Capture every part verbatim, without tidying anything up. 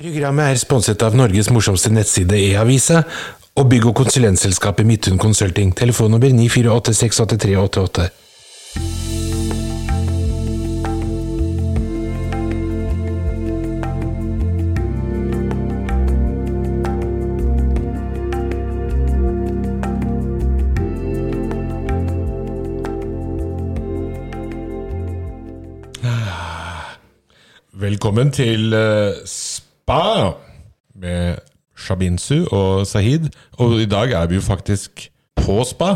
Programmet er sponset av Norges morsomste nettside e-avisa og bygg- og konsulentselskapet Midtun Consulting. Telefonnummer ni fire åtte seks åtte tre åtte åtte. Velkommen til Spa med Sabinsu og Sahid. Og i dag er vi jo faktisk på Spa.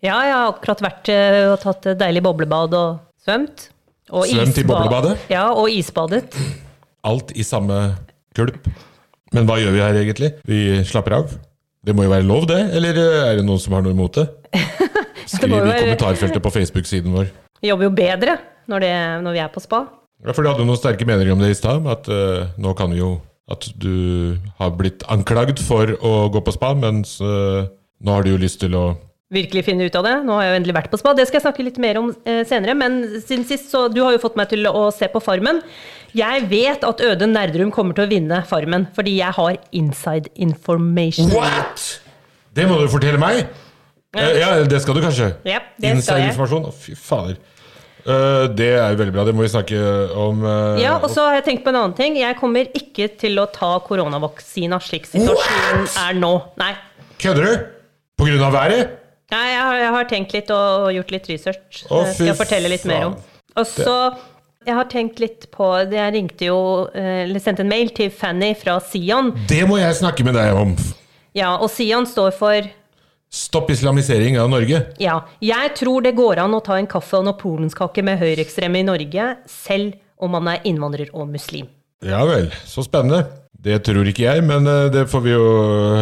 Ja, jeg har akkurat vært og tatt deilig boblebad og svømt. Og svømt isba- i boblebadet? Ja, og isbadet. Alt i samme kulp. Men hva gjør vi her egentlig? Vi slapper av. Det må jo være lov det, eller er det noen som har noe imot det? Skriv i kommentarfeltet på Facebook-siden vår. Vi jobber jo bedre når, det, når vi er på Spa. Ja, for du hadde noen sterke meninger om det I sted, at uh, nå kan jo at du har blitt anklagd for å gå på spa, mens uh, nå har du jo lyst til å... Virkelig finne ut av det. Nå har jeg jo endelig vært på spa. Det skal jeg snakke litt mer om eh, senere, men siden sist, så du har jo fått meg til å se på Farmen. Jeg vet at Odd Nerdrum kommer til å vinne Farmen, fordi jeg har inside information. What? Det må du fortelle meg? Ja, ja det skal du kanskje. Ja, det inside skal jeg. Inside information? Å, fy fader. Uh, det er jo veldig bra, det må vi snakke om uh, Ja, og så har jeg tenkt på en annen ting Jeg kommer ikke til å ta koronavaksina Slik situasjonen What? Er nå Nei. Kødder du? På grunn av været? Nei, jeg har, jeg har tenkt litt og gjort litt research oh, Det skal jeg fortelle litt mer om Og så, jeg har tenkt litt på Jeg ringte jo, eller uh, sendte en mail til Fanny fra SIAN Det må jeg snakke med deg om Ja, og SIAN står for Stopp islamisering av Norge. Ja, jeg tror det går an å ta en kaffe og noen polenskake med høyreekstreme I Norge, selv om man er innvandrer og muslim. Ja vel, så spennende. Det tror ikke jeg, men det får vi jo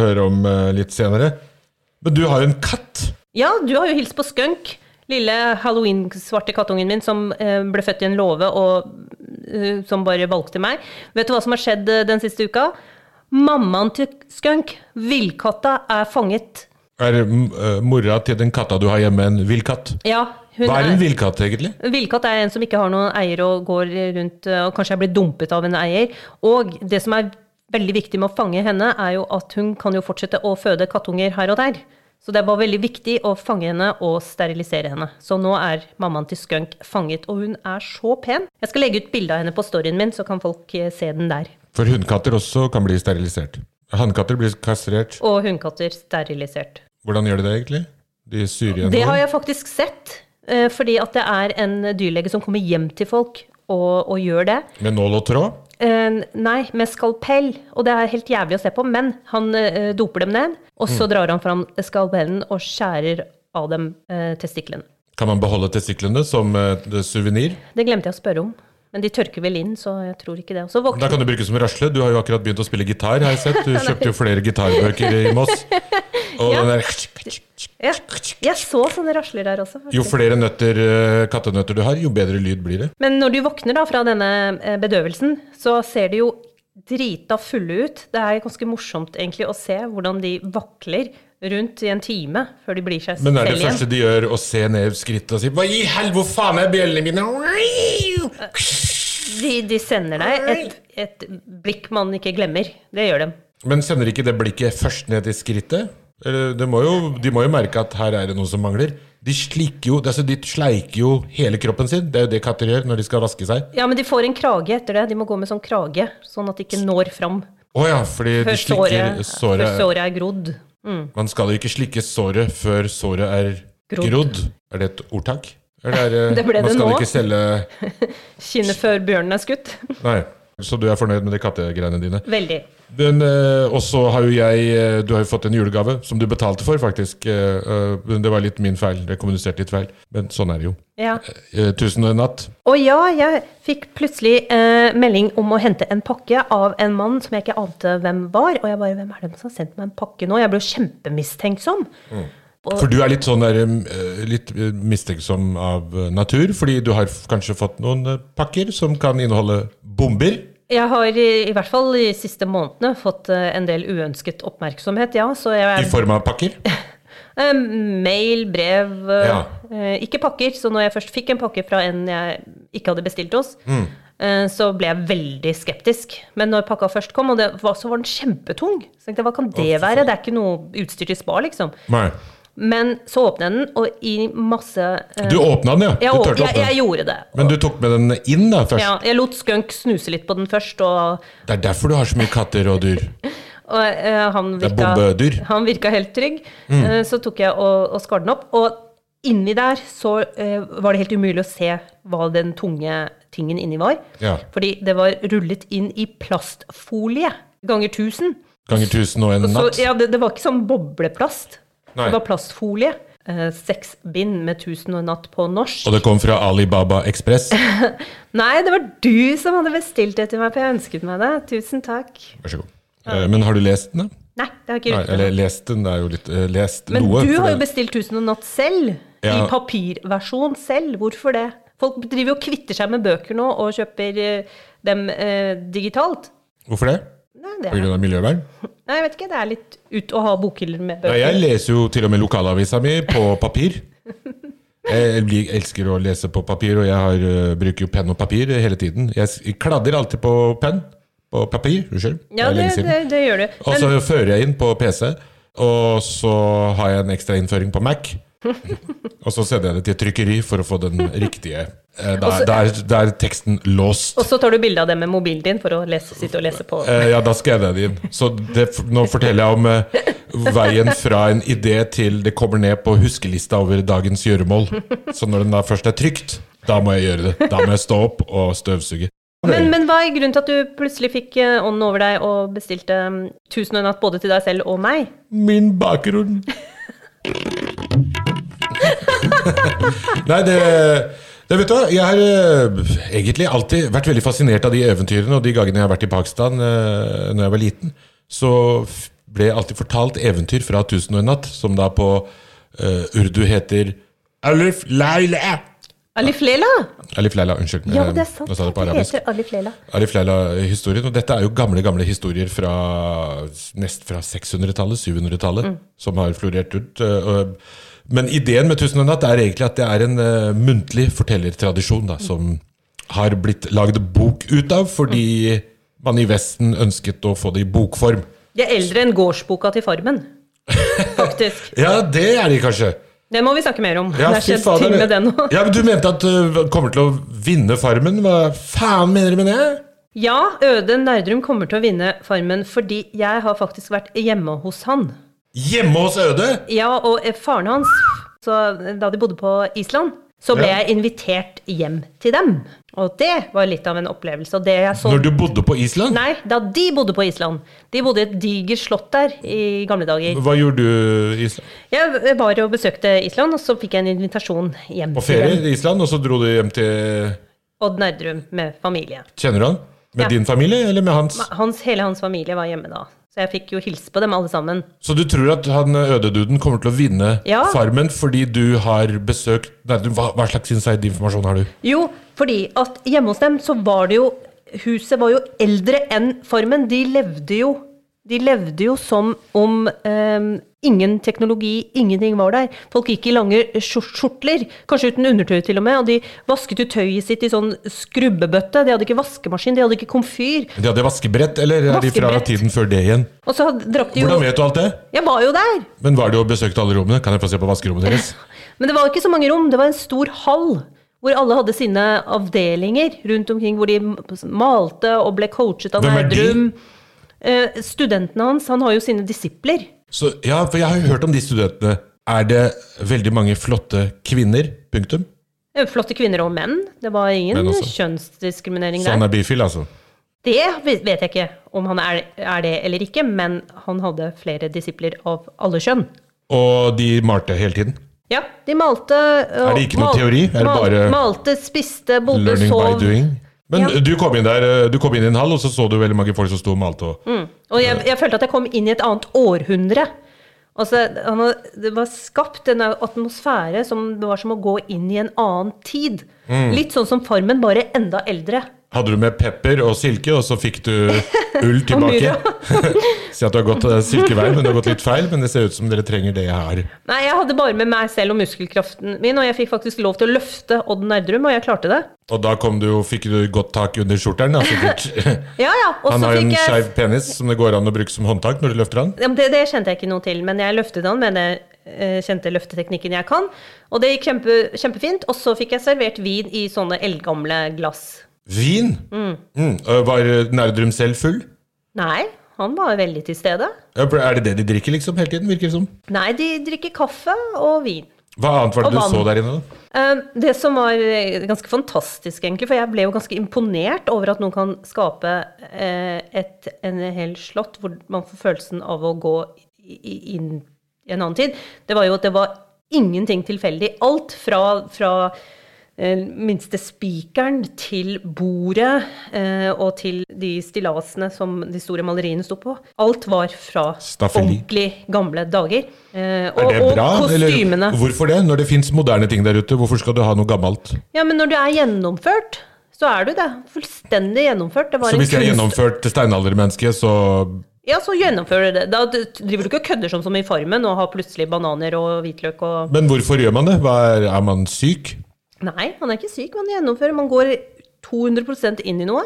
høre om litt senere. Men du har jo en katt. Ja, du har jo hilst på Skunk, lille Halloween-svarte kattungen min som ble født I en låve og som bare valgte meg. Vet du hva som har skjedd den siste uka? Mammaen til Skunk, villkatta, er fanget. Er mora til den katta du har hjemme en villkatt? Ja. Hva er en villkatt egentlig? Villkatt er en som ikke har noen eier og går rundt, og kanskje blir dumpet av en eier. Og det som er veldig viktig med å fange henne, er jo at hun kan jo fortsette å føde kattunger her og der. Så det var veldig viktig å fange henne og sterilisere henne. Så nå er mammaen til Skunk fanget, og hun er så pen. Jeg skal legge ut bilder av henne på storyen min, så kan folk se den der. For hundkatter også kan bli sterilisert. Handkatter blir kastrert. Og hundkatter sterilisert. Hvordan gjør de det egentlig? De syr igjen. Det har jeg faktisk sett, fordi at det er en dyrlege som kommer hjem til folk og, og gjør det. Med nål og tråd? Nei, med skalpell, og det er helt jævlig å se på, men han doper dem ned, og så mm. drar han fram skalpellen og skjærer av dem testiklene. Kan man beholde testiklene som souvenir? Det glemte jeg å spørre om. Men de tørker vel inn, så jeg tror ikke det. Også da kan du bruke som rørsle. Du har jo akkurat begynt å spille gitar, har jeg sett. Du kjøpte jo flere gitarbøker I Moss. Og ja. Den der... Ja. Jeg så sånne rørsler der også. Faktisk. Jo flere nøtter, kattenøtter du har, jo bedre lyd blir det. Men når du våkner da fra denne bedøvelsen, så ser det jo drita fulle ut. Det er ganske morsomt egentlig å se hvordan de vakler rundt I en time før de blir seg selv igjen. Men er det første de gjør å se ned skritt og si «Hva I helvete, hvor faen er bjellene mine?» De, de sender deg et, et blikk man ikke glemmer. Det gjør de. Men sender ikke det blikket først ned I skrittet? De må jo, de må jo merke at her er det noe som mangler. De slikker jo, altså de sleiker jo hele kroppen sin. Det er jo det katter gjør når de skal vaske seg. Ja, men de får en krage etter det. De må gå med sånn krage, sånn at de ikke når fram. Åja, oh fordi de slikker såret. Før såret er grodd. Mm. Man skal jo ikke slikke såret før såret er grodd. grodd. Er det et ordtak? Eller er, det ble det nå. Man skal nå. Ikke selge... Kinnet før bjørnen er skutt. Nei, så du er fornøyd med de kattegreiene dine. Veldig. Den, og så har jo jeg... Du har jo fått en julegave som du betalte for, faktisk. Det var litt min feil. Det kommuniserte litt feil. Men sånn er det jo. Ja. Tusen og en natt. Og ja, jeg fikk plutselig eh, melding om å hente en pakke av en mann som jeg ikke ante hvem var. Og jeg bare, hvem er det som har sendt meg en pakke nå? Jeg ble jo kjempemistenksom. Mm. For du er litt sånn der, litt mistenksom av natur, fordi du har kanskje fått noen pakker som kan inneholde bomber? Jeg har i, i hvert fall de siste månedene fått en del uønsket oppmerksomhet, ja. Så jeg er... I form av pakker? Mail, brev, ja. Ikke pakker. Så når jeg først fikk en pakke fra en jeg ikke hadde bestilt hos, mm. så ble jeg veldig skeptisk. Men når pakka først kom, og det var, så var den kjempetung. Så tenkte jeg, hva kan det være? Det er ikke noe utstyr til spa, liksom. Nei. Men så åpnet den, og i masse... Eh, du åpnet den, ja? Jeg, du tørte åpne den. Jeg, jeg gjorde det. Men du tok med den inn da, først? Ja, jeg lot skunk snuse litt på den først, og... Det er derfor du har så mye katter og dyr. og, eh, han virka, det er bombedyr. Han virka helt trygg. Mm. Eh, så tok jeg og, og skar den opp, og inni der så eh, var det helt umulig å se hva den tunge... tingen inni var, ja. Fordi det var rullet inn i plastfolie ganger tusen. Ganger tusen og en natt? Så, ja, det, det var ikke sånn bobleplast. Nei. Det var plastfolie. Eh, seks bind med tusen og en natt på norsk. Og det kom fra Alibaba Express? Nei, det var du som hadde bestilt det til meg, for jeg ønsket meg det. Tusen takk. Vær så god. Ja. Eh, men har du lest den da? Nei, det har jeg ikke gjort. Nei, eller lest den, det er jo litt uh, lest men noe. Men du har jo det... bestilt tusen og en natt selv, ja. I papirversjon selv. Hvorfor det? Folk driver jo og kvitter seg med bøker nå, og kjøper dem eh, digitalt. Hvorfor det? Nei, det er... På grunn av miljøvern? Nei, jeg vet ikke, det er litt ut å ha bokhyller med bøker. Nei, jeg leser jo til og med lokalavisa mi på papir. Jeg elsker å lese på papir, og jeg har, uh, bruker jo penn og papir hele tiden. Jeg kladder alltid på penn, på papir, unnskyld. Ja, det, det, det, det gjør du. Men... Og så fører jeg inn på P C, og så har jeg en ekstra innføring på Mac. Og så sender jeg det til trykkeri for å få den riktige eh, der, så, der, der teksten låst. Og så tar du bildet av det med mobilen din for å lese, sitte og lese på eh, ja, da skal jeg det inn. Så det, nå forteller jeg om eh, veien fra en idé til det kommer ned på huskelista over dagens gjøremål. Så når den da først er trykt, da må jeg gjøre det. Da må jeg stå opp og støvsuge. Men, men hva er grunnen til at du plutselig fikk ånden over deg og bestilte tusen og en natt både til deg selv og meg? Min bakgrunn. Nej, det, det vet du, jeg har eh, egentlig alltid vært veldig fascinert av de eventyrene, og de gangene jeg har vært i Pakistan eh, når jeg var liten, så ble jeg alltid fortalt eventyr fra Tusen og en natt, som da på eh, urdu heter Alif Leila. Alif Leila? Alif Leila, unnskyld. Ja, det er sant. Nå sa det på arabisk. Det heter Alif Leila. Alif Leila-historien, og dette er jo gamle, gamle historier fra nest fra seks hundre-tallet, syv hundre-tallet, mm. som har florert ut. Men ideen med Tusen og en natt er egentlig at det er en muntlig fortellertradisjon da, som har blitt laget bok ut av, fordi man i Vesten ønsket å få det i bokform. Det er eldre enn gårdsboka til Farmen, faktisk. Ja, det er de kanskje. Det må vi snakke mer om. Ja, det er ting med den også. Ja, men du mente at du kommer til å vinne Farmen. Hva faen mener du med det? Ja, Odd Nerdrum kommer til å vinne Farmen, fordi jeg har faktisk vært hjemme hos han. Hjemme hos Odd? Ja, og faren hans, så da de bodde på Island, så ble ja. Jeg invitert hjem til dem. Og det var litt av en opplevelse. Og det jeg så... Når du bodde på Island? Nei, da de bodde på Island. De bodde i et diger slott der i gamle dager. Hva gjorde du i Island? Jeg var og besøkte Island, og så fikk jeg en invitasjon hjem og til dem. På ferie i Island, og så dro du hjem til... Odd Nerdrum med familie. Kjenner du han? Med ja. Din familie, eller med hans? Hans? Hele hans familie var hjemme da. Så jeg fikk jo hilse på dem alle sammen. Så du tror at han Ødeduden kommer til å vinne ja. Farmen fordi du har besøkt... Nei, hva, hva slags inside informasjon har du? Jo, fordi at hjemme hos dem så var det jo... Huset var jo eldre enn Farmen. De levde jo, de levde jo som om um, ingen teknologi, ingenting var der. Folk gikk i lange skjortler, kanskje uten undertøy til og med, og de vasket jo tøyet sitt i sånn skrubbebøtte. De hadde ikke vaskemaskin, de hadde ikke komfyr. De hadde vaskebrett, eller er de fra tiden før det igjen? Og så drakk de jo... Hvordan vet du alt det? Jeg var jo der. Men var du og besøkte alle rommene? Kan jeg få se på vaskerommet deres? Men det var ikke så mange rom, det var en stor hall, hvor alle hadde sine avdelinger rundt omkring, hvor de malte og ble coachet av Nerdrum. Eh, studentene hans, han har jo sine disipler. Så, ja, for jeg har hørt om de studentene. Er det veldig mange flotte kvinner, punktum? Flotte kvinner og menn. Det var ingen kjønnsdiskriminering der. Så han er bifil, altså? Det vet jeg ikke om han er, er det eller ikke, men han hadde flere disipler av alle kjønn. Og de malte hele tiden? Ja, de malte... Uh, er det ikke noen mal, teori? Er mal, det bare malte, spiste, bodde, learning sov. By doing? Men ja. Du kom inn der, du kom inn i en hall, og så så du veldig mange folk som stod og malte. Og, mm. og jeg, jeg følte at jeg kom inn i et annet århundre. Altså, han, det var skapt en atmosfære som det var som å gå inn i en annen tid. Mm. Litt sånn som Farmen, bare enda eldre. Hade du med pepper och silke och så fick du ull tillbaka. Så att du har gått silkeväg men det har gått lite fel men det ser ut som det tränger det här. Nej, jag hade bara med mig själv och muskelkraften min och jag fick faktiskt lov till att lyfta Odd Nerdrum och jag klarade det. Och då kom du och fick du gott tak under skjortan alltså. Ja ja, och så fick en skeiv penis som det går an att bruka som handtag när du lyfter den. Ja, det det kände jag inte nog till men jag lyfte den med det kjente løfteteknikken jeg kan og det gikk kjempe, kjempefint og så fikk jeg servert vin I sånne eldgamle glass Vin? Mm. Mm. Var Nerdrum selv full? Nei, han var veldig til stede Er det det de drikker liksom hele tiden, virker det som? Nei, de drikker kaffe og vin Hva annet var det du så der inne da? Det som var ganske fantastisk egentlig, for jeg ble jo ganske imponert over at noen kan skape et, en hel slott hvor man får følelsen av å gå inn en annen tid, det var jo at det var ingenting tilfeldig. Alt fra, fra eh, minste spikeren til bordet eh, og til de stilasene som de store maleriene stod på. Alt var fra Staffeli. Ordentlig gamle dager. Eh, og, er det bra? Og kostymene. Eller, hvorfor det? Når det finnes moderne ting der ute, hvorfor skal du ha noe gammelt? Ja, men når du er gjennomført, så er du det. Fullstendig gjennomført. Det var så hvis jeg er gjennomført steinaldermenneske, så... Ja, så gjennomfører det. Da driver du ikke og kødder som, som I farmen og har plutselig bananer og hvitløk. Og... Men hvorfor gjør man det? Hva er, er man syk? Nei, man er ikke syk, man gjennomfører. Man går two hundred percent inn I noe.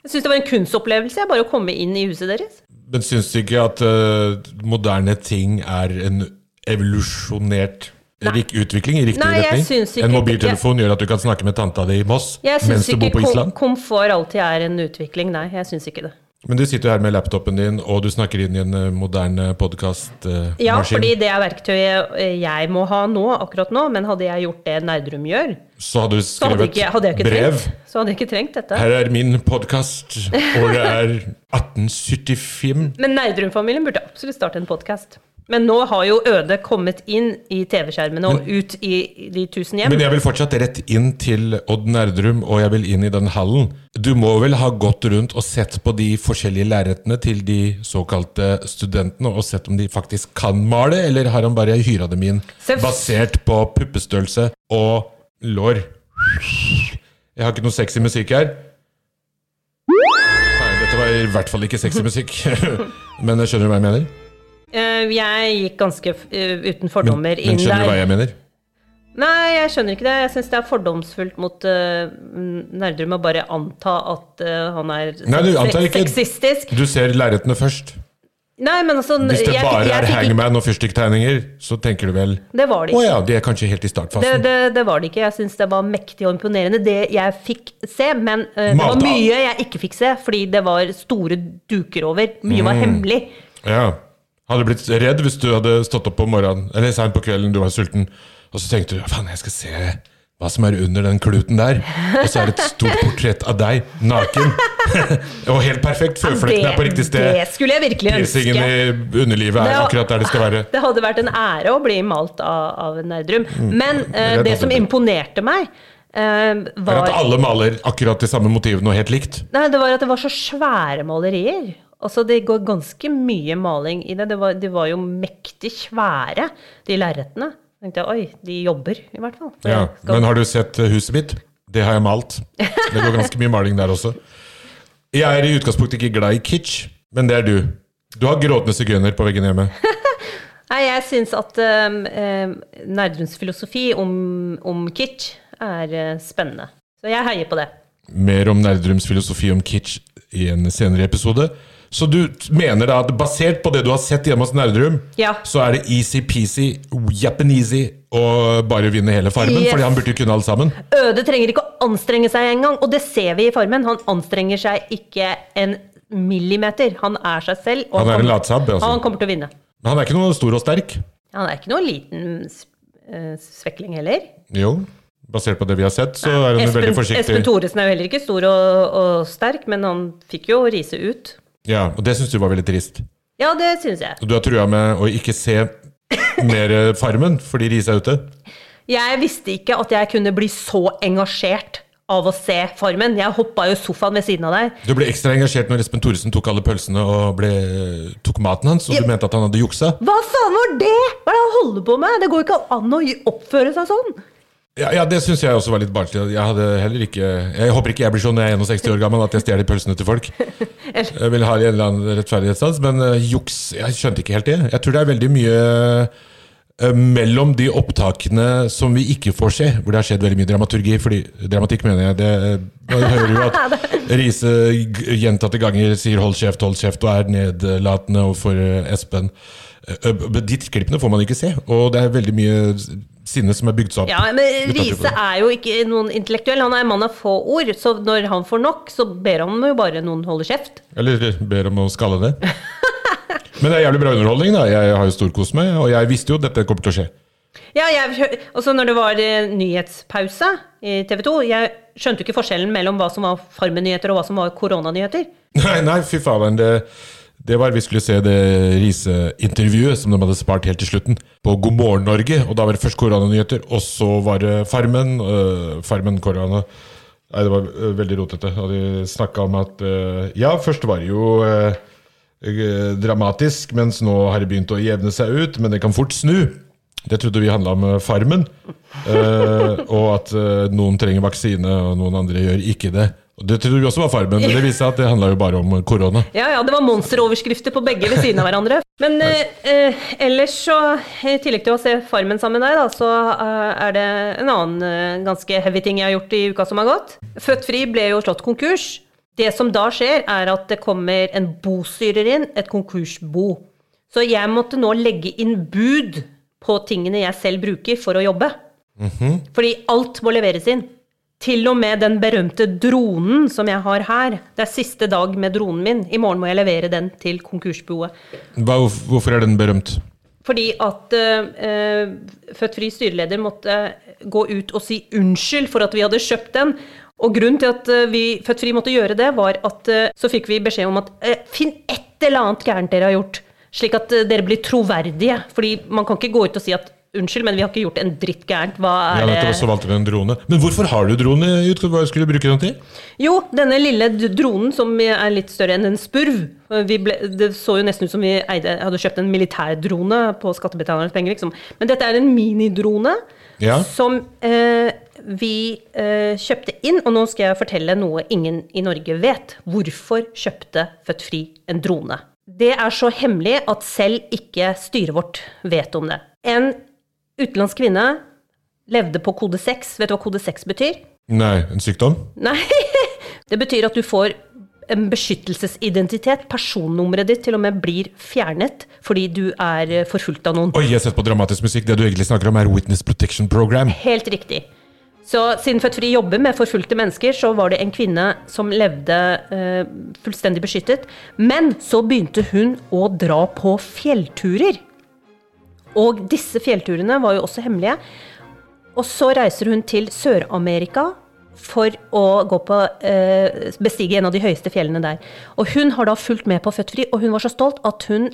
Jeg synes det var en kunstopplevelse, bare å komme inn I huset deres. Men synes du ikke at uh, moderne ting er en evolusjonert rik utvikling I riktig Nei, retning? En mobiltelefon gjør at du kan snakke med tanta di I Moss mens du bor på Island? Jeg synes ikke komfort alltid er en utvikling, nei, jeg synes ikke det. Men du sitter her med laptopen din, og du snakker inn I en moderne podcastmaskin. Ja, fordi det er verktøyet jeg må ha nå, akkurat nå, men hadde jeg gjort det Nerdrum gjør, så hadde du skrevet så hadde jeg ikke, hadde jeg brev. Trengt, så hadde jeg ikke trengt dette. Her er min podcast, og det er eighteen seventy-five. Men Nerdrum-familien burde absolutt starte en podcast. Men nå har jo Øde kommet inn I TV-skjermene og ut I de tusen hjem. Men jeg vil fortsatt rett inn til Odd Nerdrum, og jeg vil inn I den hallen. Du må vel ha gått rundt og sett på de forskjellige lærretene til de såkalte studentene, og sett om de faktisk kan male, eller har han bare hyret dem inn, basert på puppestørrelse og lår. Jeg har ikke noe sexy musikk her. Nei, dette var I hvert fall ikke sexy musikk. Men skjønner du hva jeg mener? Uh, jeg gikk ganske uh, uten fordommer men, inn der. Men skjønner du hva jeg mener? Nei, jeg skjønner ikke det. Jeg synes det er fordomsfullt mot uh, Nerdrum å bare anta at uh, han er Nei, du antar ikke. Sexistisk. Du ser lærretene først. Nei, men altså... Hvis det jeg, bare jeg, jeg, er hangman og fyrstikktegninger, så tenker du vel... Det var det ikke. Å ja, det er kanskje helt I startfasen. Det, det, det var det ikke. Jeg synes det var mektig og imponerende det jeg fikk se, men uh, det var mye jeg ikke fikk se, fordi det var store duker over. Mye mm. var hemmelig. Ja, Hadde du blitt redd hvis du hadde stått opp på morgenen, eller sent på kvelden, du var sulten, og så tenkte du, faen, jeg skal se hva som er under den kluten der, og så er det et stort portrett av deg, naken, og helt perfekt, føflekken er på riktig sted. Det skulle jeg virkelig ønske. Piercingen I underlivet er akkurat der det skal være. Det hadde vært en ære å bli malt av, av Nerdrum, men mm, uh, det som imponerte meg, Uh, var... At alle maler akkurat de samme motivene og helt likt? Nei, det var at det var så svære malerier. Altså, det går ganske mye maling I det. Det var, de var jo mektig svære, de lærretene. Jeg tenkte, oi, de jobber I hvert fall. Ja, skal... men har du sett huset mitt? Det har jeg malt. Det går ganske mye maling der også. Jeg er I utgangspunktet ikke glad I kitsch, men det er du. Du har gråtende sekunder på veggen hjemme. Nei, jeg synes at um, um, Nerdrums filosofi om, om kitsch er spennende. Så jeg heier på det. Mer om Nerdrums filosofi om kitsch I en senere episode. Så du mener da at basert på det du har sett hjemme hos Nerdrum, ja. Så er det easy-peasy, japanesey og bare vinne hele farmen, yes. Fordi han burde jo kunne alt sammen. Øde trenger ikke å anstrenge seg en gang, og det ser vi I farmen. Han anstrenger seg ikke en millimeter. Han er seg selv, og han, er en latsab, altså. Han kommer til å vinne. Men han er ikke noe stor og sterk. Han er ikke noe liten svekling heller. Jo, Basert på det vi har sett, så er hun Espen, veldig forsiktig. Espen Thorsen er jo heller ikke stor og, og sterk, men han fikk jo rise ut. Ja, og det synes du var veldig trist. Ja, det synes jeg. Du har trua med å ikke se mer farmen, fordi rise er ute? Jeg visste ikke at jeg kunne bli så engasjert av å se farmen. Jeg hoppet jo sofaen ved siden av deg. Du ble ekstra engasjert når Espen Thorsen tok alle pølsene og ble, tok maten hans, og jeg... du mente at han hadde juksa. Hva faen var det? Hva er det han holder på med? Det går ikke an å oppføre seg sånn. Ja, ja, det synes jeg også var litt barnslig. Jeg hadde heller ikke... Jeg håper ikke jeg blir sånn når jeg er enogseksti år gammel, at jeg stjeler pølsene til folk. Jeg vil ha en eller annen rettferdighetssans, men uh, juks, jeg skjønte ikke helt det. Jeg tror det er veldig mye uh, mellom de opptakene som vi ikke får se, hvor det har skjedd veldig mye dramaturgi, fordi dramatikk mener jeg, det, uh, jeg hører jo at Riese gjentatte ganger sier hold kjeft, hold kjeft, og er nedlatende overfor Espen. Uh, de klippene får man ikke se, og det er veldig mye... sinne som er bygd opp. Ja, men Riese er jo ikke noen intellektuell, han er en mann av få ord, så når han får nok, så ber han jo bare noen holde kjeft. Eller ber om å skalle det. Men det er jævlig bra underholdning da, jeg har jo storkost meg, og jeg visste jo at dette kommer til å skje. Ja, jeg, også når det var nyhetspausa i TV2, jeg skjønte jo ikke forskjellen mellom hva som var farmenyheter og hva som var koronanyheter. Nei, nei, fy faen, det... Det var vi skulle se det Riese-intervjuet som de hadde spart helt til slutten på God morgen Norge, og da var det først koronanyheter, og så var det Farmen, øh, Farmen korona. Nei, det var veldig rotete, og de snakket om at, øh, ja, først var det jo øh, dramatisk, mens nå har det begynt å jevne seg ut, men det kan fort snu. Det trodde vi handlet om Farmen, øh, og at øh, noen trenger vaksine, og noen andre gjør ikke det. Det trodde vi også var Farmen, men det viste at det handler jo bare om korona. Ja, ja, det var monsteroverskrifter på begge ved siden av hverandre. Men eh, ellers så, i tillegg til å se Farmen sammen der, da, så eh, er det en annen eh, ganske heavy ting jeg har gjort i uka som har gått. Født Fri ble jo slått konkurs. Det som da skjer er at det kommer en bostyrer inn, et konkursbo. Så jeg måtte nå legge inn bud på tingene jeg selv bruker for å jobbe. Mm-hmm. Fordi alt må leveres inn. Til og med den berømte dronen som jeg har her. Det er siste dag med dronen min. I morgen må jeg levere den til konkursboet. Hva, hvorfor er den berømt? Fordi at uh, Født Fri styreleder måtte gå ut og si unnskyld for at vi hadde kjøpt den. Og grunnen til at vi Født Fri måtte gjøre det var at uh, så fikk vi beskjed om at uh, finn et eller annet gærent dere har gjort. Slik at uh, dere blir troverdige. Fordi man kan ikke gå ut og si at unnskyld, men vi har ikke gjort en dritt gærent. Hva er ja, dette også valgte vi en drone. Men hvorfor har du drone, Jutko? Hva skulle du bruke den til? Jo, denne lille dronen som er litt større enn en spurv. Vi ble, det så jo nesten ut som vi eide, hadde kjøpt en militærdrone på skattebetalernes penger, liksom. Men dette er en minidrone ja. som eh, vi eh, kjøpte inn, og nå skal jeg fortelle noe ingen i Norge vet. Hvorfor kjøpte Født Fri en drone? Det er så hemmelig at selv ikke styret vårt vet om det. En utenlandsk kvinne levde på kode seks. Vet du hva kode seks betyr? Nei, en sykdom? Nei, det betyr at du får en beskyttelsesidentitet, personnummeret ditt til og med blir fjernet, fordi du er forfulgt av noen. Oi, jeg har sett på dramatisk musikk. Det du egentlig snakker om er Witness Protection Program. Helt riktig. Så siden Født Fri jobber med forfulgte mennesker, så var det en kvinne som levde uh, fullstendig beskyttet. Men så begynte hun å dra på fjellturer. Og disse fjellturene var jo også hemmelige. Og så reiser hun til Sør-Amerika for å gå på, eh, bestige en av de høyeste fjellene der. Og hun har da fulgt med på Født Fri, og hun var så stolt at hun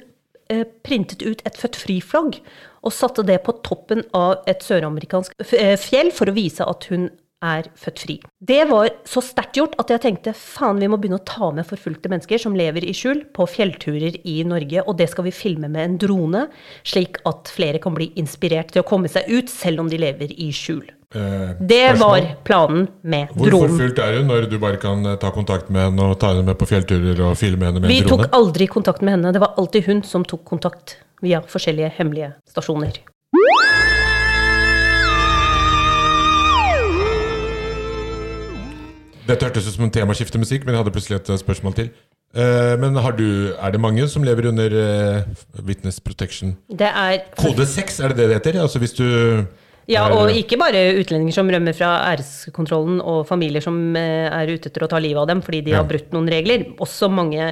eh, printet ut et Født Fri-flagg og satte det på toppen av et søramerikansk fjell for å vise at hun er født fri. Det var så sterkt gjort at jeg tenkte, faen, vi må begynne å ta med forfulgte mennesker som lever i skjul på fjellturer i Norge, og det skal vi filme med en drone, slik at flere kan bli inspirert til å komme seg ut, selv om de lever i skjul. Eh, det var planen med dronen. Hvor forfulgt er hun når du bare kan ta kontakt med henne og ta henne med på fjellturer og filme henne med vi en drone? Vi tok aldri kontakt med henne, det var alltid hun som tok kontakt via forskjellige hemmelige stasjoner. Dette hørtes ut som en temaskifte musikk, men jeg hadde plutselig et spørsmål til. Uh, men har du, er det mange som lever under uh, Witness Protection? Det er... Kode seks, er det det det heter? Altså hvis du... Ja, er, og ikke bare utlendinger som rømmer fra æreskontrollen, og familier som uh, er ute etter å ta livet av dem, fordi de ja. har brutt noen regler. Også mange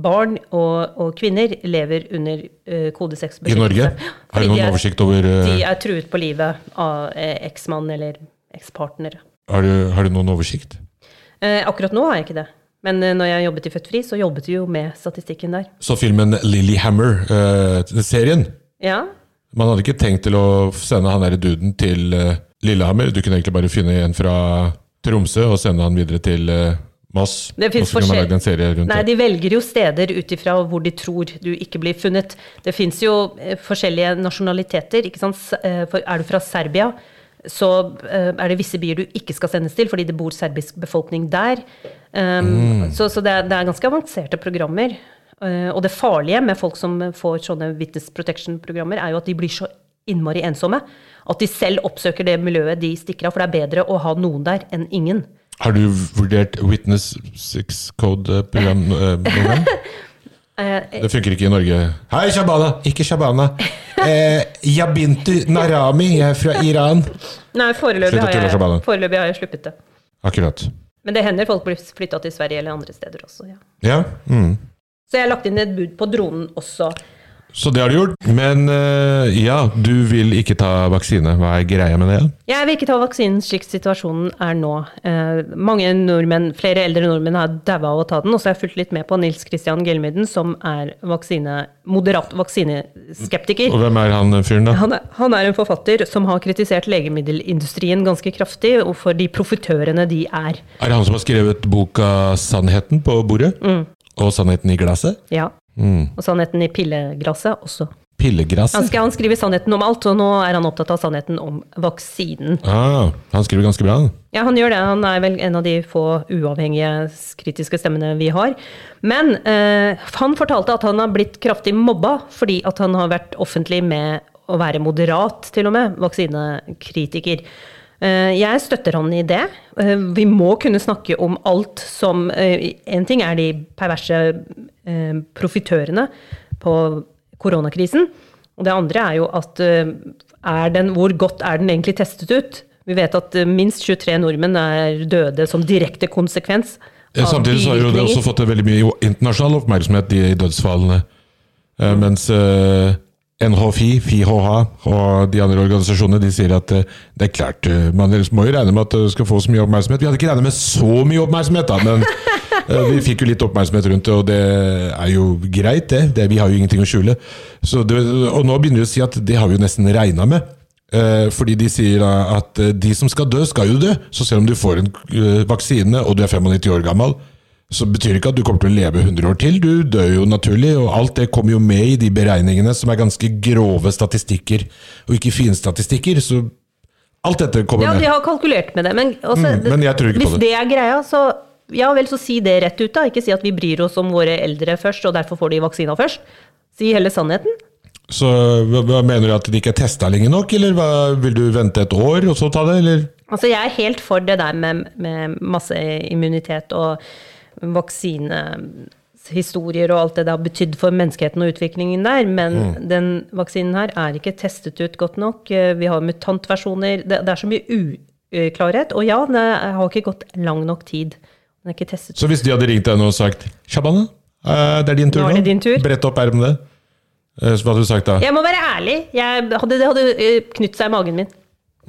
barn og, og kvinner lever under uh, kode seks beskyttelse. I Norge? Har du noen er, oversikt over... Uh, de er truet på livet av uh, eksmann eller ekspartner. Har du, har du noen oversikt? Eh, akkurat nå har jeg ikke det. Men eh, når jeg jobbet i Født Fri, så jobbet vi jo med statistikken der. Så filmen Lillehammer-serien? Eh, ja. Man hadde ikke tenkt til å sende han der duden til eh, Lillehammer. Du kunne egentlig bare finne en fra Tromsø og sende han videre til eh, Moss. Det finnes forskjellige... Nei, de velger jo steder utifra hvor de tror du ikke blir funnet. Det finnes jo eh, forskjellige nasjonaliteter, ikke sant? For, er du fra Serbia, så er det visse byer du ikke skal sendes til, fordi det bor serbisk befolkning der. Um, mm. Så, så det, er, det er ganske avanserte programmer. Uh, og det farlige med folk som får sånne witness protection-programmer, er jo at de blir så innmari ensomme, at de selv oppsøker det miljøet de stikker av, for det er bedre å ha noen der enn ingen. Har du vurdert Witness six code program? Eh, Det funker ikke I Norge. Hei, Shabana! Ikke Shabana. Eh, Yabintu Narami, jeg er fra Iran. Nei, foreløpig har, jeg, foreløpig har jeg sluppet det. Akkurat. Men det hender folk blir flyttet til Sverige eller andre steder også. Ja. Ja? Mm. Så jeg har lagt inn et bud på dronen også. Så det har du gjort, men uh, ja, du vil ikke ta vaksine. Hva er greia med det? Jeg vil ikke ta vaksinen slik situasjonen er nå. Uh, mange nordmenn, flere eldre nordmenn har døvet av å ta den, og så har jeg fulgt litt med på Nils Christian Geelmuyden, som er vaksine, moderat vaksineskeptiker. Og hvem er han fyren da? Han er, han er en forfatter som har kritisert legemiddelindustrien ganske kraftig, og for de profitørene de er. Er det han som har skrevet boka Sannheten på bordet? Mm. Og Sannheten i glaset? Ja. Mm. Og sannheten I Pillegrasse også. Pillegrasse? Han, han skriver sannheten om alt, og nå er han opptatt av sannheten om vaksinen. Ah, han skriver ganske bra. Ja, han gjør det. Han er vel en av de få uavhengige kritiske stemmene vi har. Men eh, han fortalte at han har blitt kraftig mobba, fordi at han har vært offentlig med å være moderat, til og med, vaksinekritiker. Jeg støtter han I det. Vi må kunne snakke om alt som... En ting er de perverse profitørene på koronakrisen. Og det andre er jo at er den, hvor godt er den egentlig testet ut? Vi vet at minst tjuetre nordmenn er døde som direkte konsekvens. Samtidig så har jo det også fått veldig mye internasjonal oppmerksomhet I dødsfallene. Mens... NHFI, FIHH og de andre organisasjonene, de sier at det er klart, man må jo regne med at det skal få så mye oppmerksomhet. Vi hadde ikke regnet med så mye oppmerksomhet da, men vi fikk jo litt oppmerksomhet rundt det, og det er jo greit det. det vi har jo ingenting å skjule. Så det, og nå begynner de å si at det har vi jo nesten regnet med. Fordi de sier at de som skal dø, skal jo dø. Så selv om du får en vaksine, og du er nittifem år gammel, så betyr ikke at du kommer til å leve hundre år til. Du dør jo naturlig, og alt det kommer jo med I de beregningene som er ganske grove statistikker, og ikke fine statistikker, så alt dette kommer med. Ja, de har kalkulert med det, men, også, mm, men jeg tror ikke på det. Hvis det er greia, så ja, vel, så si det rett ut da. Ikke si at vi bryr oss om våre eldre først, og derfor får de vaksina først. Si hele sannheten. Så hva, hva mener du, at de ikke er testet lenge nok, eller hva, vil du vente et år og så ta det, eller? Altså, jeg er helt for det der med, med masse immunitet og vaksinehistorier og alt det det har betydd for menneskeheten og utviklingen der, men mm. den vaksinen her er ikke testet ut godt nok. Vi har mutantversjoner. Det, det er så mye uklarhet, og ja, det har ikke gått lang nok tid. Den er ikke testet ut. Så hvis de hadde ringt deg nå og sagt, Shabana, det er din tur nå. nå. Din tur. Brett opp ermen det. Så hva hadde du sagt da? Jeg må være ærlig. Jeg hadde, det hadde knytt seg I magen min.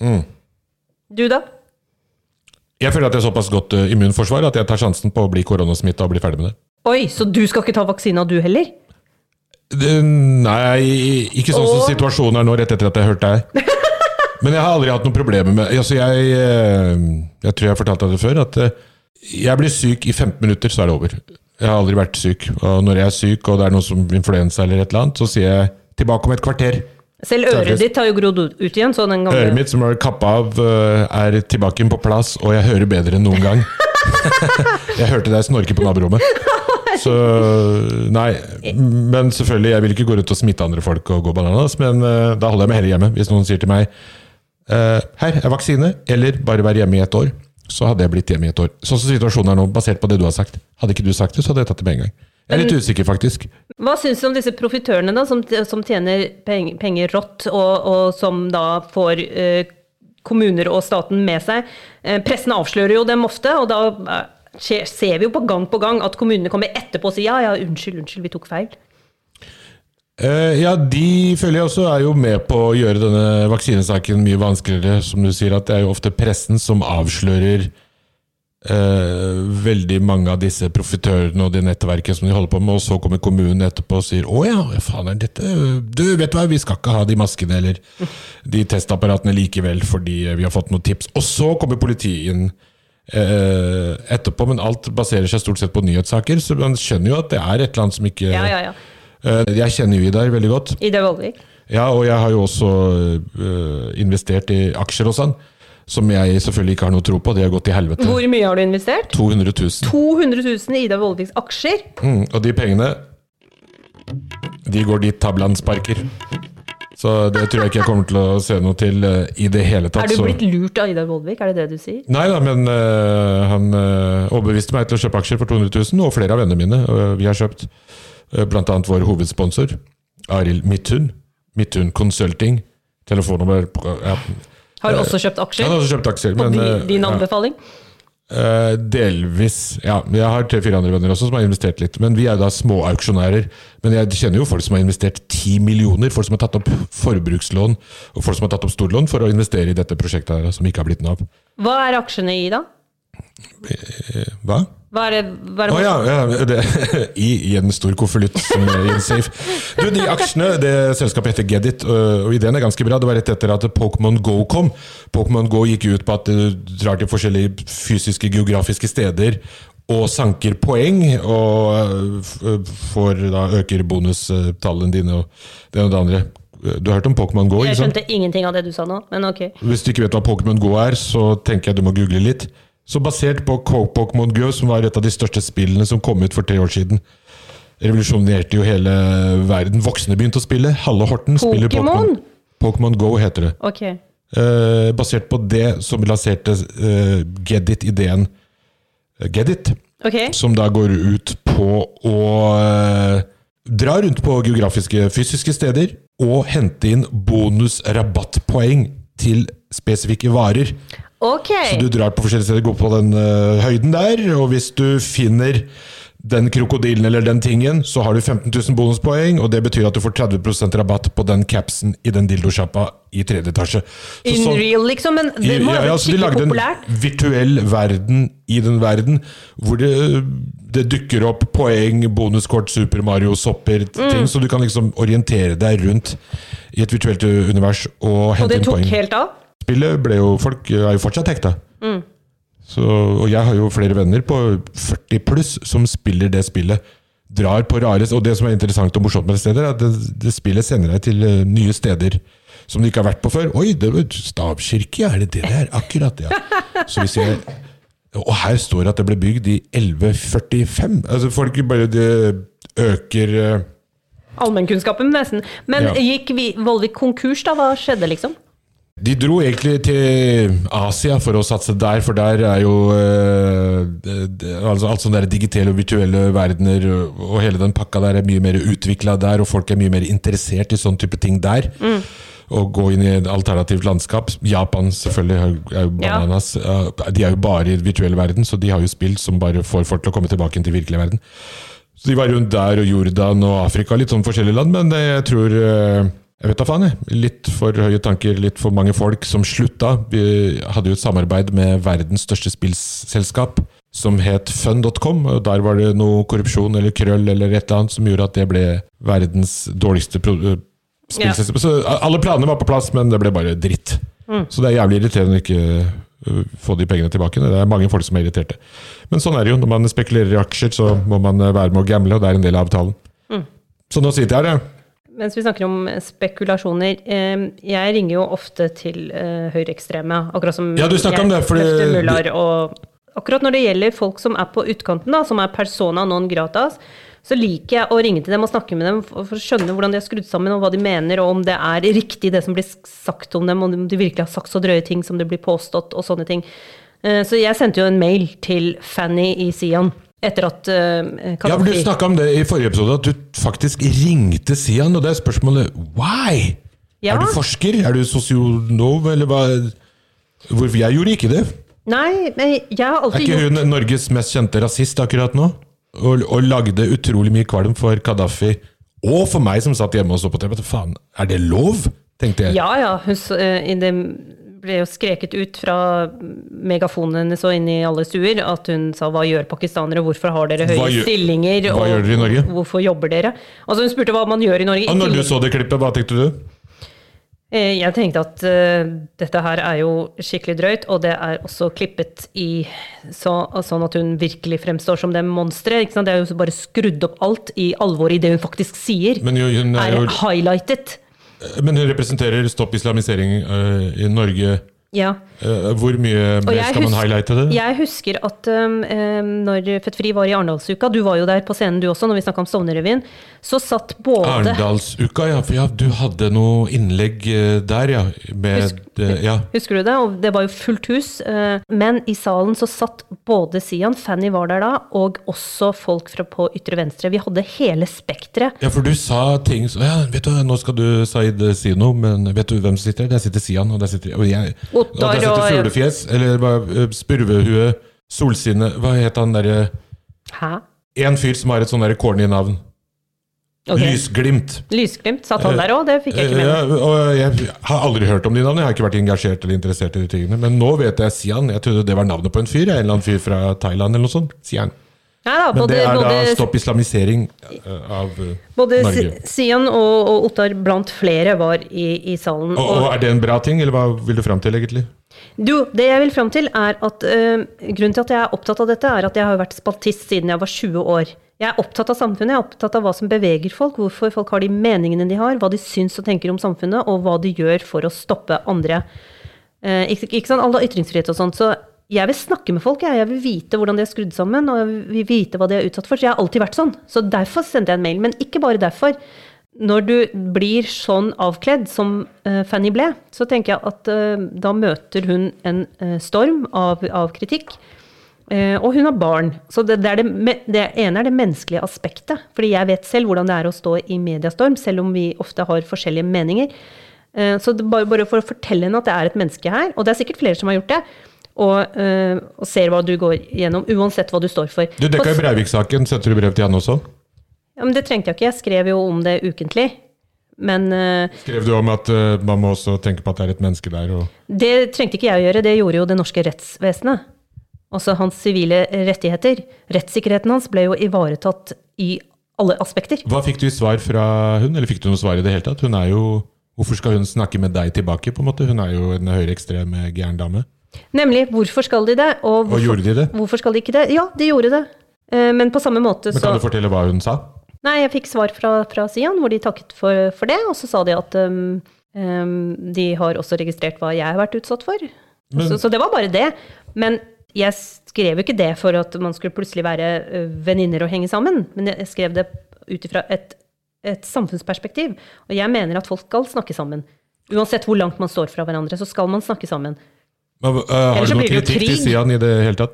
Mm. Du da? Jeg føler at jeg er såpass godt immunforsvar at jeg tar sjansen på å bli koronasmittet og bli ferdig med det. Oi, så du skal ikke ta vaksina du heller? Det, nei, ikke sånn som situasjonen er nå rett etter at jeg hørte deg. Men jeg har aldri hatt noen problemer med... Altså jeg, jeg tror jeg fortalte det før, at jeg blir syk I femten minutter, så er det over. Jeg har aldri vært syk. Og når jeg er syk, og det er noe som influensa eller et eller annet, så sier jeg tilbake om et kvarter. Selv øret ditt har jo grodd ut igjen så den gangen. Øret mitt som har kappa av er tilbake på plass, og jeg hører bedre enn noen gang. Jeg hørte deg snorke på naborommet. Så nei, men selvfølgelig, jeg vil ikke gå rundt og smitte andre folk og gå bananas, men uh, da holder jeg meg heller hjemme. Hvis noen sier til meg, uh, her er vaksine, eller bare være hjemme I et år, så hadde jeg blitt hjemme I et år. Sånn som situasjonen er nå, basert på det du har sagt. Hadde ikke du sagt det, så hadde jeg tatt det med en gang. Jeg er litt usikker faktisk. Hva synes du om disse profitørene da, som, som tjener penger, penger rått, og, og som da får eh, kommuner og staten med seg? Eh, pressen avslører jo dem ofte, og da skjer, ser vi jo på gang på gang at kommunene kommer etterpå og sier, ja, ja, unnskyld, unnskyld, vi tok feil. Eh, ja, de føler jeg også er jo med på å gjøre denne vaksinesaken mye vanskeligere, som du sier, at det er jo ofte pressen som avslører Eh, veldig mange av disse profitørene og de nettverket som de holder på med, og så kommer kommunen etterpå og sier åja, faen er dette, du vet hva, vi skal ikke ha de maskene eller de testapparatene likevel fordi vi har fått noen tips, og så kommer politien eh, etterpå, men alt baserer seg stort sett på nyhetssaker, så man skjønner jo at det er et eller annet som ikke ja, ja, ja. Eh, jeg kjenner jo Ida veldig godt. Ida Voldvik Ja, og jeg har jo også øh, investert i aktier og sånn, som jeg selvfølgelig ikke har noe tro på, det har gått til helvete. Hvor mye har du investert? to hundre tusen. to hundre tusen i Ida Voldviks aktier? Mm, og de pengene, de går dit Tabland sparker. Så det tror jeg ikke jeg kommer til å se noe til uh, i det hele tatt. Er du blitt lurt av Ida Voldvik? Er det det du sier? Nei da, men uh, han uh, overbeviste meg til å kjøpe aksjer for to hundre tusen, og flere av vennene mine. Uh, vi har kjøpt uh, blant annet vår hovedsponsor, Aril Midtun, Midtun Consulting, telefonnummer... Ja. Har du også kjøpt aksjer? Jeg har også kjøpt aksjer, men... Og din anbefaling? Ja, delvis, ja. Jeg har tre-fire andre venner også som har investert litt, men vi er da små auksjonærer. Men jeg kjenner jo folk som har investert ti millioner, folk som har tatt opp forbrukslån, og folk som har tatt opp storlån for å investere i dette prosjektet her, som ikke har blitt noe av. Hva er aksjene i da? Hva? Hva er det? Hva er det? Oh, ja, ja, det i, i en stor konflutt som er i en safe. Du, de aksjene, det selskapet heter Gedit, og ideen er ganske bra. Det var rett etter at Pokémon Go kom. Pokémon Go gikk ut på at du drar til forskjellige fysiske, geografiske steder og sanker poeng, og får, da, øker bonustallene dine og det og det andre. Du har hørt om Pokémon Go, ikke sant? Jeg skjønte ingenting av det du sa nå, men ok. Hvis du ikke vet hva Pokémon Go er, så tenker jeg du må google litt. Så basert på Pokémon Go, som var et av de største spillene som kom ut for tre år siden, revolusjonerte jo hele verden. Voksne begynte å spille. Halle Horten Pokemon? Spiller Pokémon. Pokémon Go heter det. Okay. Eh, basert på det som lanserte eh, Gedit-ideen Gedit, okay. Som da går ut på å eh, dra rundt på geografiske, fysiske steder og hente inn bonus-rabattpoeng til spesifikke varer. Okay. Så du drar på forskjellige steder, går på den uh, høyden der, og hvis du finner den krokodilen eller den tingen, så har du femten tusen bonuspoeng, og det betyr at du får tretti prosent rabatt på den capsen i den dildosjappa i tredje etasje. Så, In så, real liksom, men det må ja, ja, være skikkelig populært. De lagde en virtuell verden i den verden, hvor det, det dukker opp poeng, bonuskort, Super Mario, sopper, ting, mm. så du kan liksom orientere deg rundt i et virtuelt univers og hente inn poeng. Og det tok helt av? Spillet ble jo, folk er jo fortsatt hekta. Mm. Så, og jeg har jo flere venner på førti pluss som spiller det spillet, drar på rare, og det som er interessant og morsomt med det stedet er at det, det spillet sender deg til nye steder som du ikke har vært på før. Oi, det var stavkirke, er det det der? Akkurat, ja. Så hvis jeg, og her står det at det ble bygd i elleve førtifem. Altså folk bare, det øker... Allmennkunnskapen nesten. Men ja. Gikk vi Voldvik konkurs da? Hva skjedde liksom? De dro egentlig til Asia for å satse der, for der er jo eh, altså alt sånn der digitale og virtuelle verdener, og hele den pakka der er mye mer utviklet der, og folk er mye mer interessert i sånn type ting der, mm. og gå inn i et alternativt landskap. Japan selvfølgelig er jo bananas, ja. De er jo bare i virtuelle verden, så de har jo spill som bare får folk til å komme tilbake til virkelig verden. Så de var rundt der, og Jordan og Afrika, litt sånn forskjellige land, men jeg tror... Eh, Jeg vet da faen jeg, litt for høye tanker, litt for mange folk som slutta. Vi hadde jo et samarbeid med verdens største spillselskap, som het fun punktum com, og der var det noe korrupsjon eller krøll eller et eller annet som gjorde at det ble verdens dårligste spillselskap. Ja. Så alle planene var på plass, men det ble bare dritt. Mm. Så det er jævlig irriterende å ikke få de pengene tilbake. Det er mange folk som er irriterte. Men sånn er det jo. Når man spekulerer i aksjer, så må man være med å gamble, og det er en del av avtalen. Mm. Så nå sitter jeg her, ja. Mens vi snakker om spekulasjoner, jeg ringer jo ofte til høyreekstreme, akkurat som ja, du snakker om det, fordi... Muller, og akkurat når det gjelder folk som er på utkanten, da, som er persona non gratas, så liker jeg å ringe til dem og snakke med dem for å skjønne hvordan de har skrudd sammen, og hva de mener, og om det er riktig det som blir sagt om dem, og om de virkelig har sagt så drøye ting som det blir påstått, og sånne ting. Så jeg sendte jo en mail til Fanny i SIAN, etter at uh, ja, men du snakket om det i forrige episode at du faktisk ringte Sian, og det er spørsmålet why? Ja. Er du forsker? Er du sosionov? Eller hva? Hvorfor jeg gjorde ikke det? Nei, men jeg har alltid gjort... Er ikke hun gjort... Norges mest kjente rasist akkurat nå? Og, og lagde utrolig mye kvalm for Gaddafi og for meg som satt hjemme og så på T V. Faen, er det lov? Tenkte jeg. Ja, ja, hun uh, ble jo skreket ut fra megafonene så inn i alle stuer at hun sa, hva gjør pakistanere, hvorfor har dere høye gjør, stillinger hva og gjør dere i Norge? Hvorfor jobber dere? Altså hun spurte hva man gjør i Norge. Og når du så det klippet, hva tenkte du? Jeg tenkte at uh, dette her er jo skikkelig drøyt, og det er også klippet i så, sånn at hun virkelig fremstår som det monstret, ikke sant? Det er jo bare skrudd opp alt i alvor i det hun faktisk sier, men jo, hun er, er jo... highlightet. Men hun representerer stopp islamisering uh, i Norge. Ja. Uh, hvor mye mer skal man highlighte det? Jeg husker at um, når Født Fri var i Arendalsuka, du var jo der på scenen du også, når vi snakket om Stovner-revyen, så satt både... Arendalsuka, ja, for ja, du hadde noe innlegg der, ja, med, Husk, uh, ja. Husker du det? Og det var jo fullt hus, uh, men i salen så satt både Sian, Fanny var der da, og også folk fra på ytre venstre. Vi hadde hele spektret. Ja, for du sa ting som, ja, vet du, nå skal du, Sahid, si noe, men vet du hvem som sitter der? Der sitter Sian, og der sitter... Og jeg, Ottar, og der sitter fuglefjes, eller spurvehue, solsinne, hva heter han der? Hæ? En fyr som har et sånn der corny navn. Okay. Lysglimt. Lysglimt, satt han der også, det fikk jeg ikke med. Ja, og jeg har aldri hørt om de navnene, jeg har ikke vært engasjert eller interessert i de tingene, men nå vet jeg Sian, jeg trodde det var navnet på en fyr, en eller annen fyr fra Thailand eller noe sånt, Sian. Ja da, men både, det er da både, stopp islamisering av både Norge. Både Sian og, og Ottar blant flere var i, i salen. Og, og er det en bra ting, eller hva vil du frem til egentlig? Du, det jeg vil frem til er at øh, grunnen til at jeg er opptatt av dette er at jeg har vært spaltist siden jeg var tjue år. Jeg er opptatt av samfunnet, jeg er opptatt av hva som beveger folk, hvorfor folk har de meningene de har, hva de syns og tenker om samfunnet, og hva de gjør for å stoppe andre. Eh, ikke, ikke sånn, alle ytringsfrihet og sånt, så... Jeg vil snakke med folk, jeg vil vite hvordan de er skrudd sammen, og jeg vil vite hva de er utsatt for, så jeg har alltid vært sånn. Så derfor sendte jeg en mail, men ikke bare derfor. Når du blir sånn avkledd som Fanny ble, så tenker jeg at da møter hun en storm av, av kritikk, og hun har barn. Så det, det, er det, det ene er det menneskelige aspektet, fordi jeg vet selv hvordan det er å stå i mediestorm, selv om vi ofte har forskjellige meninger. Så det, bare, bare for å fortelle henne at det er et menneske her, og det er sikkert flere som har gjort det, Og, øh, og ser hva du går gjennom uansett hva du står for. Du dekket jo Breivik-saken, setter du brev til han også? Ja, men det trengte jeg ikke, jeg skrev jo om det ukentlig, men øh, skrev du om at øh, man må også tenke på at det er et menneske der? Og... Det trengte ikke jeg å gjøre, det gjorde jo det norske rettsvesenet. Også hans sivile rettigheter, rettssikkerheten hans ble jo ivaretatt i alle aspekter. Hva fikk du i svar fra hun, eller fikk du noe svar i det hele tatt? Hun er jo, hvorfor skal hun snakke med deg tilbake på en måte? Hun er jo en høyreekstreme gjerndame. Nemlig, hvorfor skal de det? Og, hvorfor, og gjorde de det? Hvorfor skal de ikke det? Ja, de gjorde det. Men på samme måte så... Men kan du fortelle hva hun sa? Nei, jeg fikk svar fra, fra Sian, hvor de takket for, for det, og så sa de at um, um, de har også registrert hva jeg har vært utsatt for. Men... Så, så det var bare det. Men jeg skrev ikke det for at man skulle plutselig være venninner og henge sammen, men jeg skrev det utifra et, et samfunnsperspektiv, og jeg mener at folk skal snakke sammen. Uansett hvor langt man står fra hverandre, så skal man snakke sammen. Men, uh, har du noen kritikk til Sian i det hele tatt?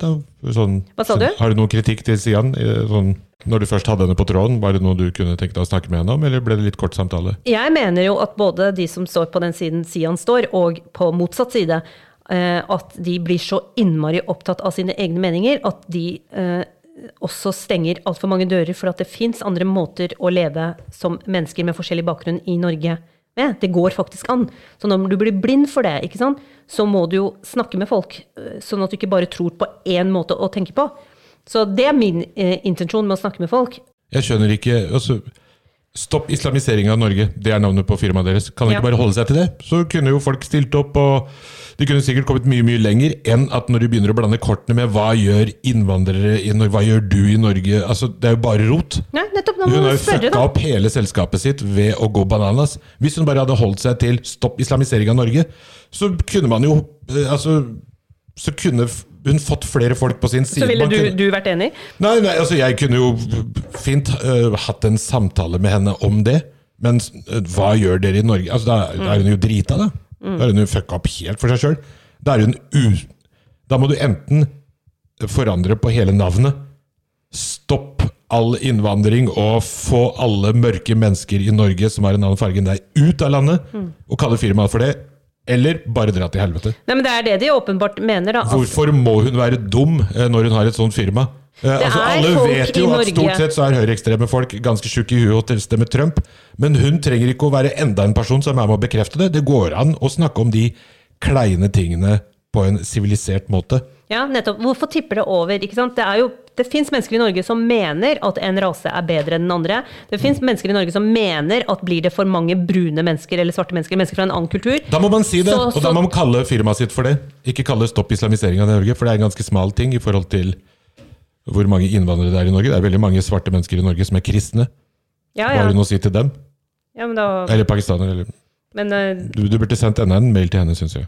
Sånn, Hva sa du? Har du noen kritikk til Sian sånn, når du først hadde henne på tråden? Var det noe du kunne tenke deg å snakke med henne om, eller ble det litt kort samtale? Jeg mener jo at både de som står på den siden Sian står, og på motsatt side, uh, at de blir så innmari opptatt av sine egne meninger, at de uh, også stenger alt for mange dører, for at det finnes andre måter å leve som mennesker med forskjellig bakgrunn i Norge. Ja, det går faktisk an. Så når du blir blind for det, ikke sant, så må du jo snakke med folk, sånn at du ikke bare tror på en måte å tenke på. Så det er min eh, intensjon med å snakke med folk. Jeg skjønner ikke, altså, stopp islamiseringen av Norge, det er navnet på firmaet deres. Kan de ikke ja. bare holde seg til det? Så kunne jo folk stilt opp, og de kunne sikkert kommet mye, mye lenger, enn at når du begynner å blande kortene med hva gjør innvandrere i Norge, hva gjør du i Norge? Altså, det er jo bare rot. Nei, nettopp. Hun har jo fucka opp hele selskapet sitt ved å gå bananas. Hvis hun bare hadde holdt seg til stopp islamisering av Norge, så kunne man jo, altså, så kunne hun fått flere folk på sin side. Så ville du, kunne, du vært enig? Nei, nei, altså jeg kunne jo fint uh, hatt en samtale med henne om det, men uh, hva gjør dere i Norge? Altså, da, da er hun jo drita da. Da er hun jo fucka opp helt for seg selv. Da er hun u... Da må du enten forandre på hele navnet. Stopp all innvandring og få alle mørke mennesker i Norge som har en annen farge enn deg ut av landet mm. og kalle firmaet for det, eller bare dra til helvete. Nei, men det er det de åpenbart mener da. Hvorfor må hun være dum når hun har et sånt firma? Det altså, er alle folk vet jo at stort sett så er høyreekstreme folk ganske syke i huet og tilstemmer Trump, men hun trenger ikke å være enda en person som er med å bekrefte det. Det går an å snakke om de kleine tingene på en sivilisert måte. Ja, nettopp. Hvorfor tipper det over, ikke sant? Det er jo Det finns mennesker i Norge som mener at en rase er bedre enn den andre. Det finns mennesker i Norge som mener at blir det for mange brune mennesker eller svarte mennesker, mennesker fra en annen kultur. Da må man si det, så, og så... da må man kalle firmaet sitt for det. Ikke kalle stopp islamisering av Norge, for det er en ganske smal ting i forhold til hvor mange innvandrere det er i Norge. Det er veldig mange svarte mennesker i Norge som er kristne. Ja, ja. Hva har du noe å si til dem? Ja, men da... Eller pakistanere, eller... Men, uh, du, du burde sendt enda en mail til henne, synes jeg.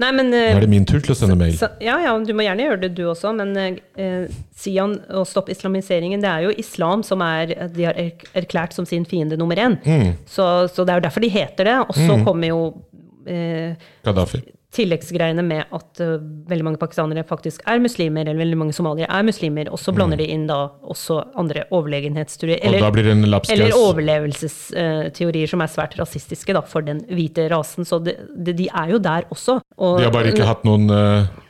Nej, men, uh, er det min tur til å sende mail? Sa, ja, ja, du må gjerne gjøre det du også, men uh, Sian og stopp islamiseringen, det er jo islam som er, de har erklært som sin fiende nummer en. Mm. Så, så det er jo derfor de heter det, og så mm. kommer jo uh, Gaddafi. Tilleggsgreiene med at uh, veldig mange pakistanere faktisk er muslimer, eller veldig mange somalier er muslimer, og så blander mm. de inn da også andre overlegenhetsteorier, eller, eller overlevelsesteorier uh, som er svært rasistiske da, for den hvite rasen, så de, de, de er jo der også. Og, de har bare ikke hatt noen... Uh,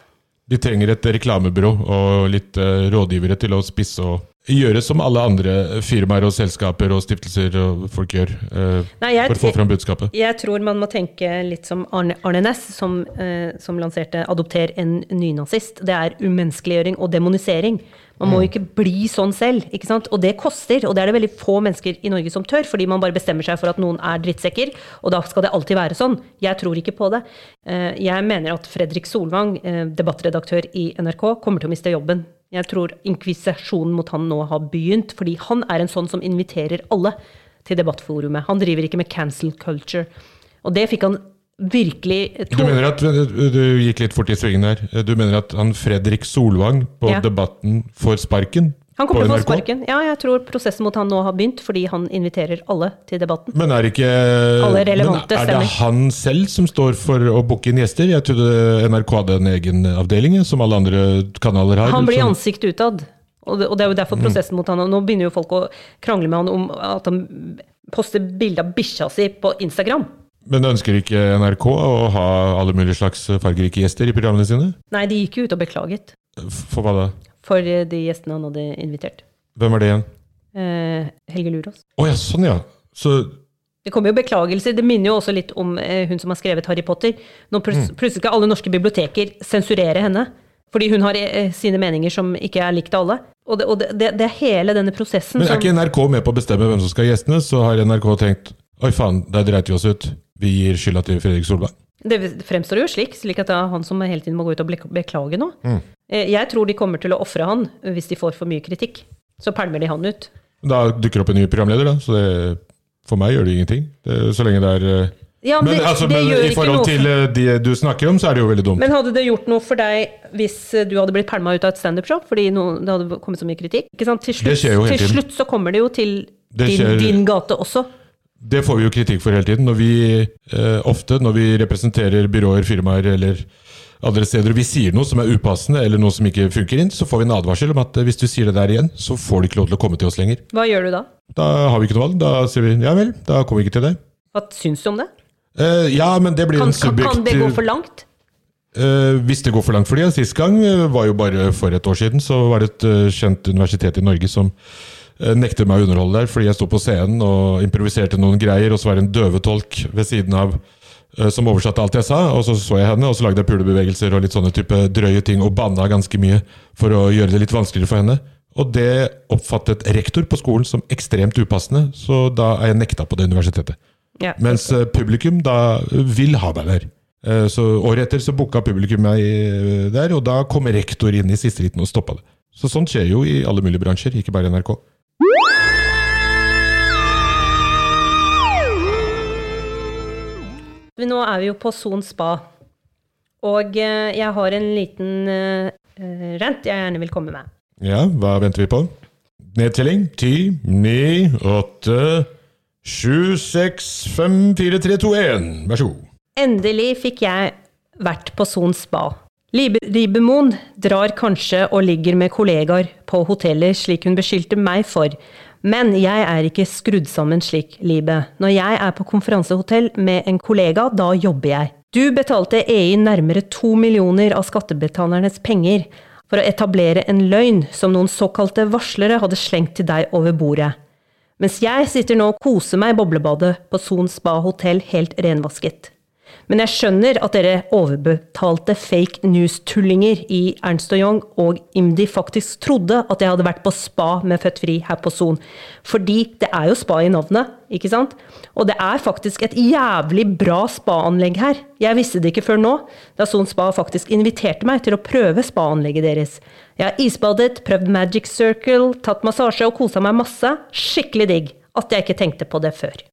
de trenger et reklamebyrå og litt uh, rådgivere til å spisse og gjøre som alle andre firmaer og selskaper og stiftelser og folk gjør eh, Nei, jeg, for å få fram budskapet. Jeg tror man må tenke litt som Arne, Arne Næss, som, eh, som lanserte «Adopter en nynazist». Det er umenneskeliggjøring og demonisering. Man må jo ikke bli sånn selv, ikke sant? Og det koster, og det er det veldig få mennesker i Norge som tør, fordi man bare bestemmer seg for at noen er drittsekker, og da skal det alltid være sånn. Jeg tror ikke på det. Eh, jeg mener at Fredrik Solvang, eh, debattredaktør i N R K, kommer til å miste jobben. Jeg tror inkvisisjonen mot han nå har begynt, fordi han er en sånn som inviterer alle til debattforumet. Han driver ikke med cancel culture. Og det fikk han virkelig... To- du mener at, du gikk litt fort i svingen her, du mener at han Fredrik Solvang på ja. Debatten får sparken? Han kommer til å få sparken. Ja, jeg tror prosessen mot han nå har begynt, fordi han inviterer alle til debatten. Men er, ikke, alle relevante men er det han selv som står for å boke inn gjester? Jeg trodde N R K hadde en egen avdeling, som alle andre kanaler har. Han blir ansikt utad, og det er jo derfor prosessen mot han. Nå begynner jo folk å krangle med han om at han poster bilder av bisha si på Instagram. Men ønsker ikke N R K å ha alle mulige slags fargerike gjester i programmene sine? Nei, de gikk jo ut og beklaget. For hva da? For de gjestene han hadde invitert. Hvem er det igjen? Eh, Helge Lurås. Åh, oh, ja, sånn ja. Så... Det kommer jo beklagelser. Det minner jo også litt om eh, hun som har skrevet Harry Potter. Nå plutselig mm. skal alle norske biblioteker sensurere henne, fordi hun har eh, sine meninger som ikke er likt alle. Og, det, og det, det er hele denne prosessen som... Men er ikke N R K med på å bestemme hvem som skal gjestene, så har N R K tenkt, oi faen, der dreit vi oss ut. Vi gir skylda til Fredrik Solvang. Det fremstår jo slik, slik at det er han som hele tiden må gå ut og beklage nå. Mm. Jeg tror de kommer til å offre han hvis de får for mye kritikk. Så palmer de han ut. Da dukker opp en ny programleder da, så det, for meg gjør det ingenting. Det, så lenge det er... Ja, men, men, det, altså, det men i forhold til de du snakker om, så er det jo veldig dumt. Men hadde det gjort noe for deg hvis du hadde blitt palmet ut av et stand-up-show, fordi no, det hadde kommet så mye kritikk? Ikke sant? Til slutt, det skjer jo hele tiden. Til slutt så kommer det jo til det din, skjer... din gate også. Det får vi jo kritikk for hele tiden, når vi eh, ofte, når vi representerer byråer, firmaer eller andre steder, og vi sier noe som er upassende, eller noe som ikke funker inn, så får vi en advarsel om at hvis du sier det der igjen, så får du ikke lov til å komme til oss lenger. Hva gjør du da? Da har vi ikke noe valg, da sier vi, ja vel, da kommer vi ikke til det. Hva syns du om det? Eh, ja, men det blir kan, en subjekt... Kan det gå for langt? Eh, hvis det går for langt for det, siste gang var jo bare for et år siden, så var det et uh, kjent universitet i Norge som... nekte meg å underholde der, fordi jeg stod på scenen og improviserte noen greier, og så var det en døvetolk ved siden av, som oversatte alt jeg sa, og så så jeg henne, og så lagde jeg pulebevegelser og litt sånne type drøye ting, og banna ganske mye for å gjøre det litt vanskeligere for henne. Og det oppfattet rektor på skolen som ekstremt upassende, så da er jeg nekta på det universitetet. Ja. Mens publikum da vil ha meg der. Så året etter så boket publikum meg der, og da kom rektor inn i siste liten og stoppet det. Så sånt skjer jo i alle mulige bransjer, ikke bare N R K. Nå er vi jo på Zone Spa, og jeg har en liten uh, rent jeg gjerne vil komme med. Ja, hva venter vi på? Nedtelling, ti, ni, åtte, sju, seks, fem, fire, tre, to, en. Vær så god. Endelig fikk jeg vært på Zone Spa. Ribemoen drar kanskje og ligger med kollegaer på hoteller slik hun beskyldte meg for, men jeg er ikke skrudd sammen slik, Libe. Når jeg er på konferansehotell med en kollega, da jobber jeg. Du betalte E I nærmere to millioner av skattebetalernes penger for å etablere en løgn som noen såkalte varslere hadde slengt til deg over bordet. Mens jeg sitter nå og koser meg i boblebadet på Zone Spa Hotel helt renvasket. Men jeg skjønner at dere overbetalte fake news-tullinger i Ernst og Young og Imdi faktisk trodde at jeg hadde vært på spa med Født Fri her på Zone. Fordi det er jo spa i navnet, ikke sant? Og det er faktisk et jævlig bra spa-anlegg her. Jeg visste det ikke før nå, da Zone Spa faktisk inviterte meg til å prøve spa-anlegget deres. Jeg har isbadet, prøvd Magic Circle, tatt massasje og koset meg masse. Skikkelig digg at jeg ikke tenkte på det før.